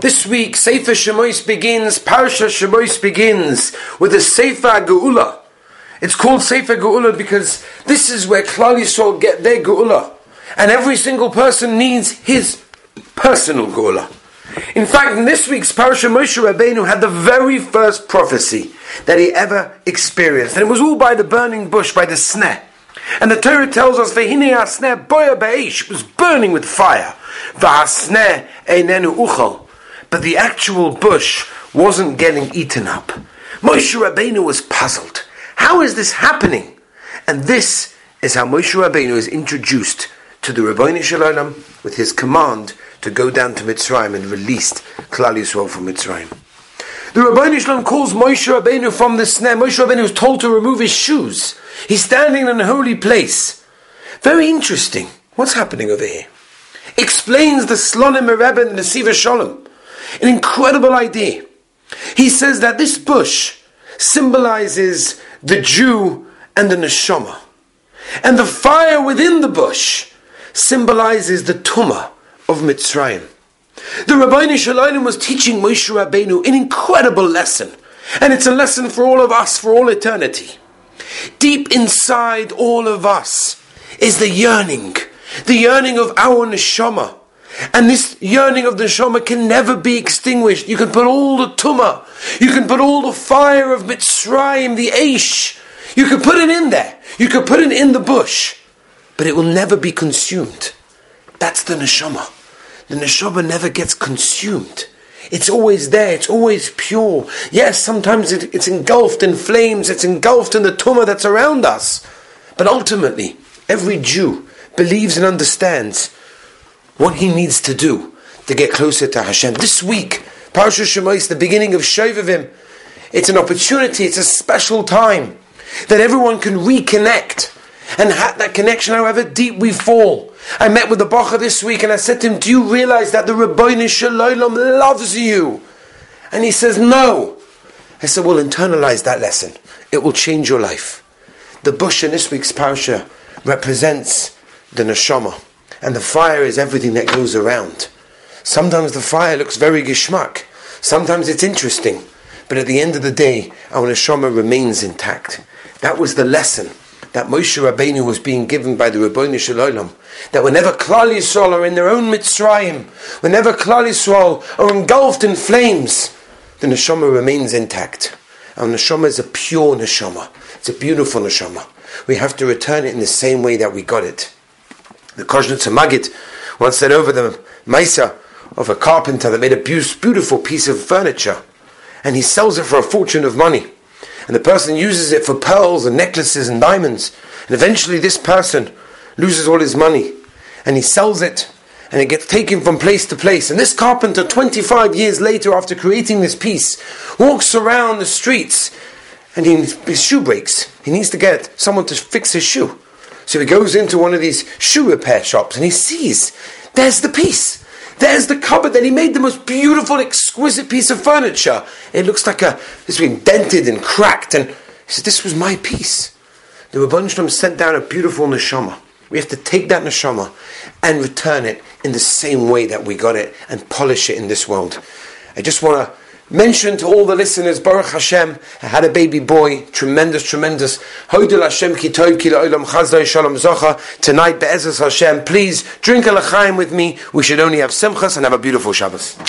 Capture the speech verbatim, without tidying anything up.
This week, Sefer Shemois begins, Parasha Shemois begins with the Sefer Ge'ula. It's called Sefer Ge'ula because this is where K'lal Yisroel get their Ge'ula. And every single person needs his personal Ge'ula. In fact, in this week's Parasha, Moshe Rabbeinu had the very first prophecy that he ever experienced. And it was all by the burning bush, by the sneh. And the Torah tells us, V'hinei haseneh boer ba'eish, it was burning with fire. V'hasneh einenu uchal. But the actual bush wasn't getting eaten up. Moshe Rabbeinu was puzzled. How is this happening? And this is how Moshe Rabbeinu is introduced to the Ribbono Shel Olam with his command to go down to Mitzrayim and released K'lal Yisroel from Mitzrayim. The Ribbono Shel Olam calls Moshe Rabbeinu from the snare. Moshe Rabbeinu is told to remove his shoes. He's standing in a holy place. Very interesting. What's happening over here? Explains the Slonim Rebbe and the Siba Shalom. An incredible idea. He says that this bush symbolizes the Jew and the Neshama. And the fire within the bush symbolizes the Tumah of Mitzrayim. The Ribbono Shel Olam was teaching Moshe Rabbeinu an incredible lesson. And it's a lesson for all of us, for all eternity. Deep inside all of us is the yearning. The yearning of our Neshama. And this yearning of the Neshama can never be extinguished. You can put all the Tumah, you can put all the fire of Mitzrayim, the Eish, you can put it in there, you can put it in the bush, but it will never be consumed. That's the Neshama. The Neshama never gets consumed. It's always there, it's always pure. Yes, sometimes it, it's engulfed in flames, it's engulfed in the Tumah that's around us. But ultimately, every Jew believes and understands what he needs to do to get closer to Hashem. This week, Parasha Shemois, the beginning of Shaivavim, it's an opportunity, it's a special time that everyone can reconnect and have that connection however deep we fall. I met with the bochur this week and I said to him, do you realize that the Ribbono Shel Olam loves you? And he says, no. I said, well, internalize that lesson. It will change your life. The bush in this week's Parasha represents the Neshama. And the fire is everything that goes around. Sometimes the fire looks very gishmak. Sometimes it's interesting. But at the end of the day, our Neshama remains intact. That was the lesson that Moshe Rabbeinu was being given by the Ribbono Shel Olam. That whenever K'lal Yisroel are in their own Mitzrayim, whenever K'lal Yisroel are engulfed in flames, the Neshama remains intact. Our Neshama is a pure Neshama. It's a beautiful Neshama. We have to return it in the same way that we got it. The Koshnitzah Magid once said over the maisa of a carpenter that made a beautiful piece of furniture, and he sells it for a fortune of money, and the person uses it for pearls and necklaces and diamonds, and eventually this person loses all his money and he sells it and it gets taken from place to place. And this carpenter, twenty-five years later, after creating this piece, walks around the streets and he, his shoe breaks. He needs to get someone to fix his shoe. So he goes into one of these shoe repair shops and he sees, there's the piece. There's the cupboard that he made, the most beautiful, exquisite piece of furniture. It looks like a, it's been dented and cracked. And he says, this was my piece. The Ribbono Shel Olam sent down a beautiful Neshama. We have to take that Neshama and return it in the same way that we got it and polish it in this world. I just want to mention to all the listeners, Baruch Hashem, I had a baby boy, tremendous, tremendous. Hodel Hashem ki tov ki la'olam chazda shalom zocha. Tonight, be'ezras Hashem, please drink a l'chaim with me. We should only have simchas and have a beautiful Shabbos.